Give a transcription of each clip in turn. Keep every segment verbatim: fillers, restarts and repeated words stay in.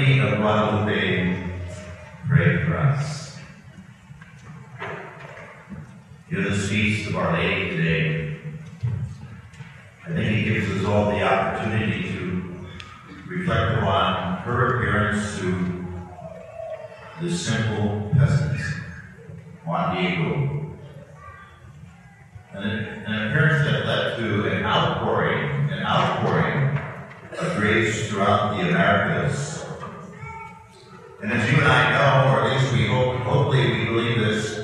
Lady of Guadalupe, pray for us. You're the feast of Our Lady today. I think it gives us all the opportunity to reflect upon her appearance to the simple peasants, Juan Diego, an, an appearance that led to an outpouring, an outpouring of grace throughout the Americas. And as you and I know, or at least we hope, hopefully we believe this,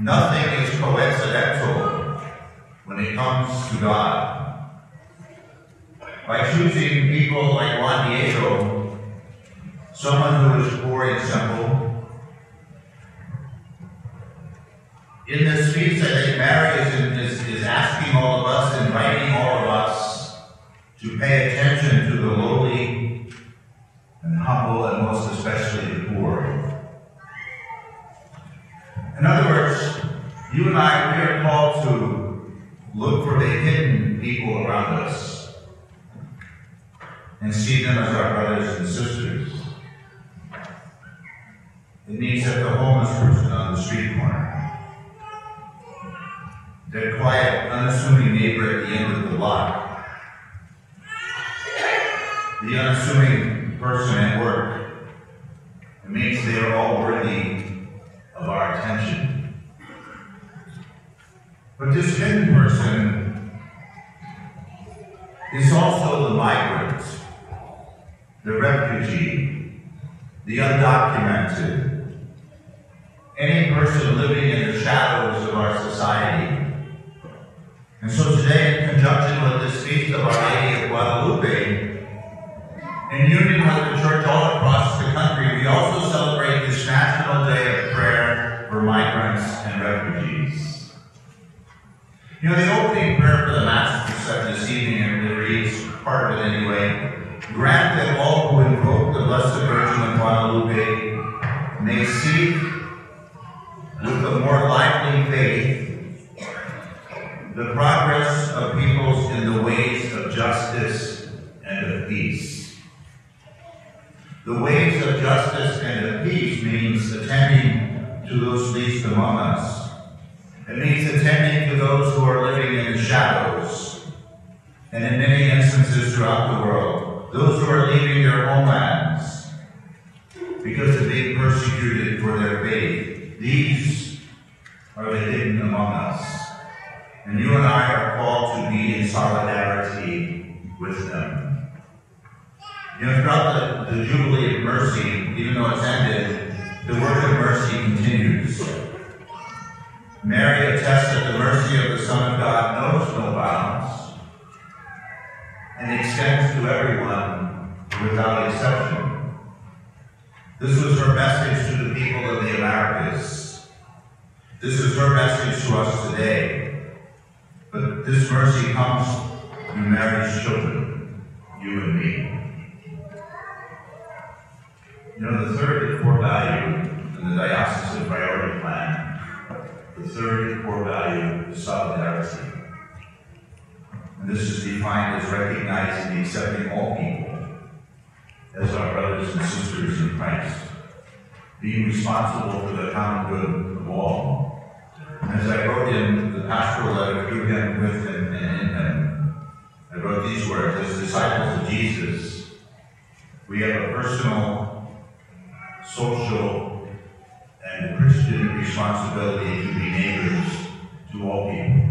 nothing is coincidental when it comes to God. By choosing people like Juan Diego, someone who is poor and simple, in this feast, I think Mary is, is, is asking all of us, inviting all of us to pay attention to the lowly and humble, and most especially the poor. In other words, you and I, we are called to look for the hidden people around us and see them as our brothers and sisters. It means that the homeless person on the street corner, that quiet, unassuming neighbor at the end of the block, the unassuming person at work, it means they are all worthy of our attention. But this hidden person is also the migrant, the refugee, the undocumented, any person living in the shadows of our society. And so today, in conjunction with this feast of Our Lady of Guadalupe, in union with the church all across the country, we also celebrate this National Day of Prayer for migrants and refugees. You know, the opening prayer for the Mass this evening, and reads part of it anyway, grant that all who invoke the Blessed Virgin of Guadalupe may seek with a more lively faith the progress of peoples in the ways of justice and of peace. The ways of justice and of peace means attending to those least among us. It means attending to those who are living in the shadows, and in many instances throughout the world, those who are leaving their homelands because of being persecuted for their faith. These are the hidden among us, and you and I are called to be in solidarity with them. You know, throughout the, the Jubilee of Mercy, even though it's ended, the work of mercy continues. Mary attests that the mercy of the Son of God knows no bounds and extends to everyone without exception. This was her message to the people of the Americas. This is her message to us today. But this mercy comes through Mary's children, you and me. You know, the third and core value in the diocesan priority plan, the third and core value is solidarity. And this is defined as recognizing and accepting all people as our brothers and sisters in Christ, being responsible for the common good of all. And as I wrote in the pastoral letter through him, with him, and in him, I wrote these words: as disciples of Jesus, we have a personal, social, and Christian responsibility to be neighbors to all people.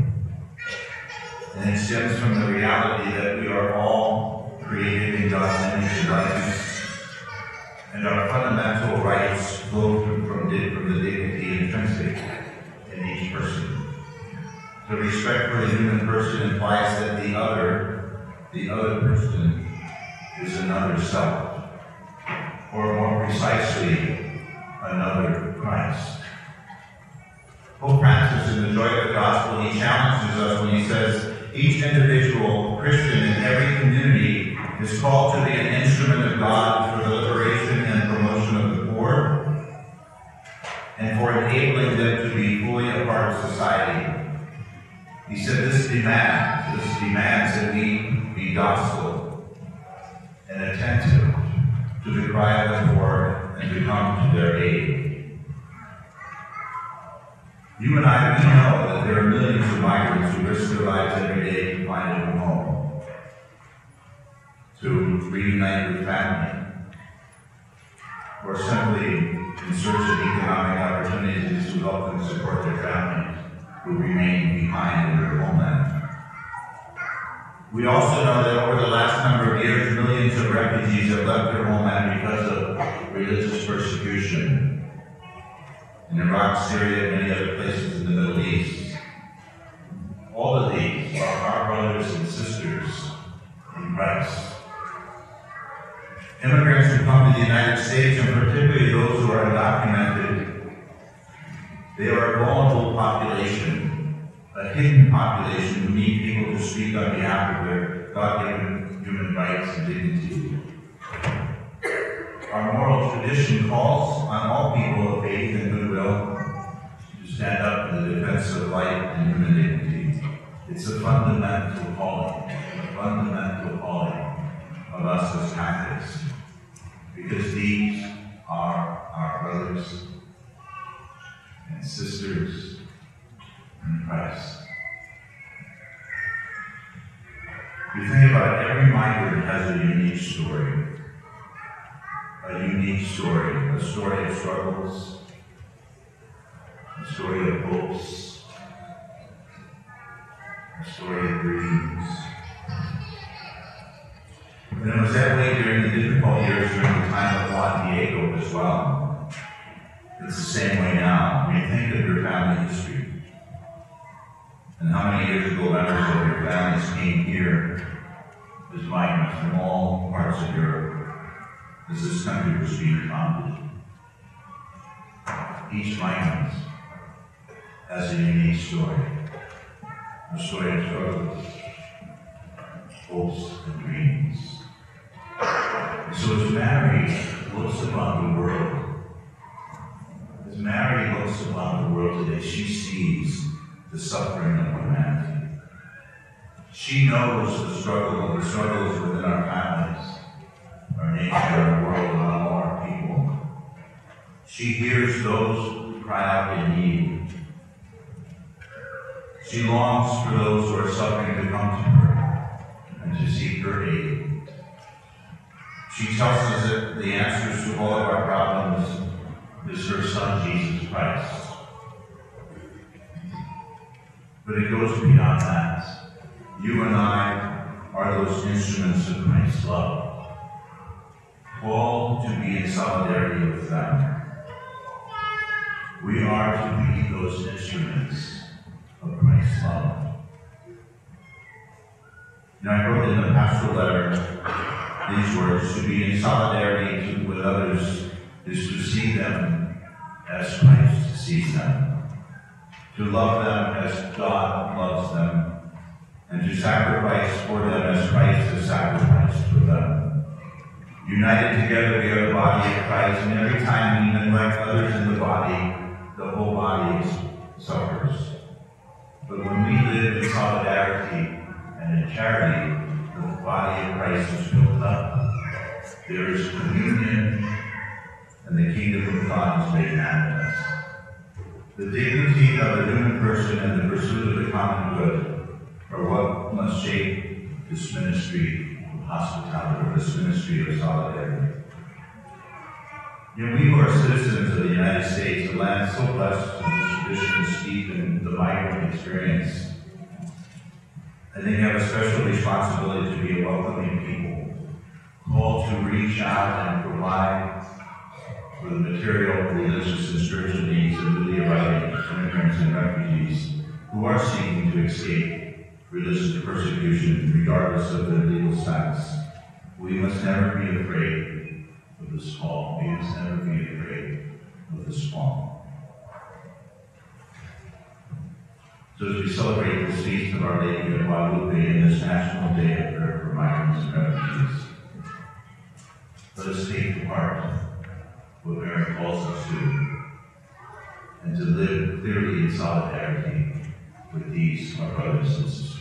And it stems from the reality that we are all created in God's image and likeness, and our fundamental rights flow from, from the dignity intrinsic in each person. The respect for the human person implies that the other, the other person, is another self, or more precisely, another Christ. Pope Francis, in the Joy of the Gospel, he challenges us when he says, each individual Christian in every community is called to be an instrument of God for the liberation and promotion of the poor, and for enabling them to be fully a part of society. He said this demands, this demands that we be docile and attentive to the cry out to the Lord and to come to their aid. You and I, we know that there are millions of migrants who risk their lives every day to find a new home, to reunite with family, or simply in search of economic opportunities to help them support their families who remain behind in their homeland. We also know that over the last number of years, millions of refugees have left their homeland because of religious persecution in Iraq, Syria, and many other places in the Middle East. All of these are our brothers and sisters in Christ. Immigrants who come to the United States, and particularly those who are undocumented, they are a vulnerable population, a hidden population who need people to speak on behalf of their God-given human rights and dignity. Our moral tradition calls on all people of faith and goodwill to stand up in the defense of life and human dignity. It's a fundamental calling, a fundamental calling of us as Catholics, because these are our brothers and sisters in Christ. You think about it, every migrant has a unique story. A unique story. A story of struggles, a story of hopes, a story of dreams. And it was that way during the difficult years during the time of Juan Diego as well. It's the same way now. When you think of your family history, and how many years ago members of your families came here as migrants from all parts of Europe as this country was being founded. Each migrant has a unique story, a story of struggles, hopes, and dreams. And so as Mary looks upon the world, as Mary looks upon the world today, she sees the suffering of humanity. She knows the struggle and the struggles within our families, our nature, our world, and all our people. She hears those who cry out in need. She longs for those who are suffering to come to her and to seek her aid. She tells us that the answers to all of our problems is her Son, Jesus Christ. But it goes beyond that. You and I are those instruments of Christ's love, called to be in solidarity with them. We are to be those instruments of Christ's love. Now, I wrote in the pastoral letter these words: to be in solidarity with others is to see them as Christ sees them, to love them as God loves them, and to sacrifice for them as Christ has sacrificed for them. United together we are the body of Christ, and every time we neglect others in the body, the whole body suffers. But when we live in solidarity and in charity, the body of Christ is built up. There is communion, and the kingdom of God is made manifest. The dignity of the human person and the pursuit of the common good are what must shape this ministry of hospitality, or this ministry of solidarity. Yet we who are citizens of the United States, a land so blessed in its traditions deep in the migrant experience, I think have a special responsibility to be a welcoming people, called to reach out and provide for the material, religious, and spiritual needs of newly arriving immigrants and refugees who are seeking to escape religious persecution regardless of their legal status. We must never be afraid of this call. We must never be afraid of this call. So as we celebrate this feast of Our Lady of Guadalupe and this National Day of Prayer for Migrants and Refugees, let us take to heart what Mary calls us to, and to live clearly in solidarity with these, our brothers and sisters.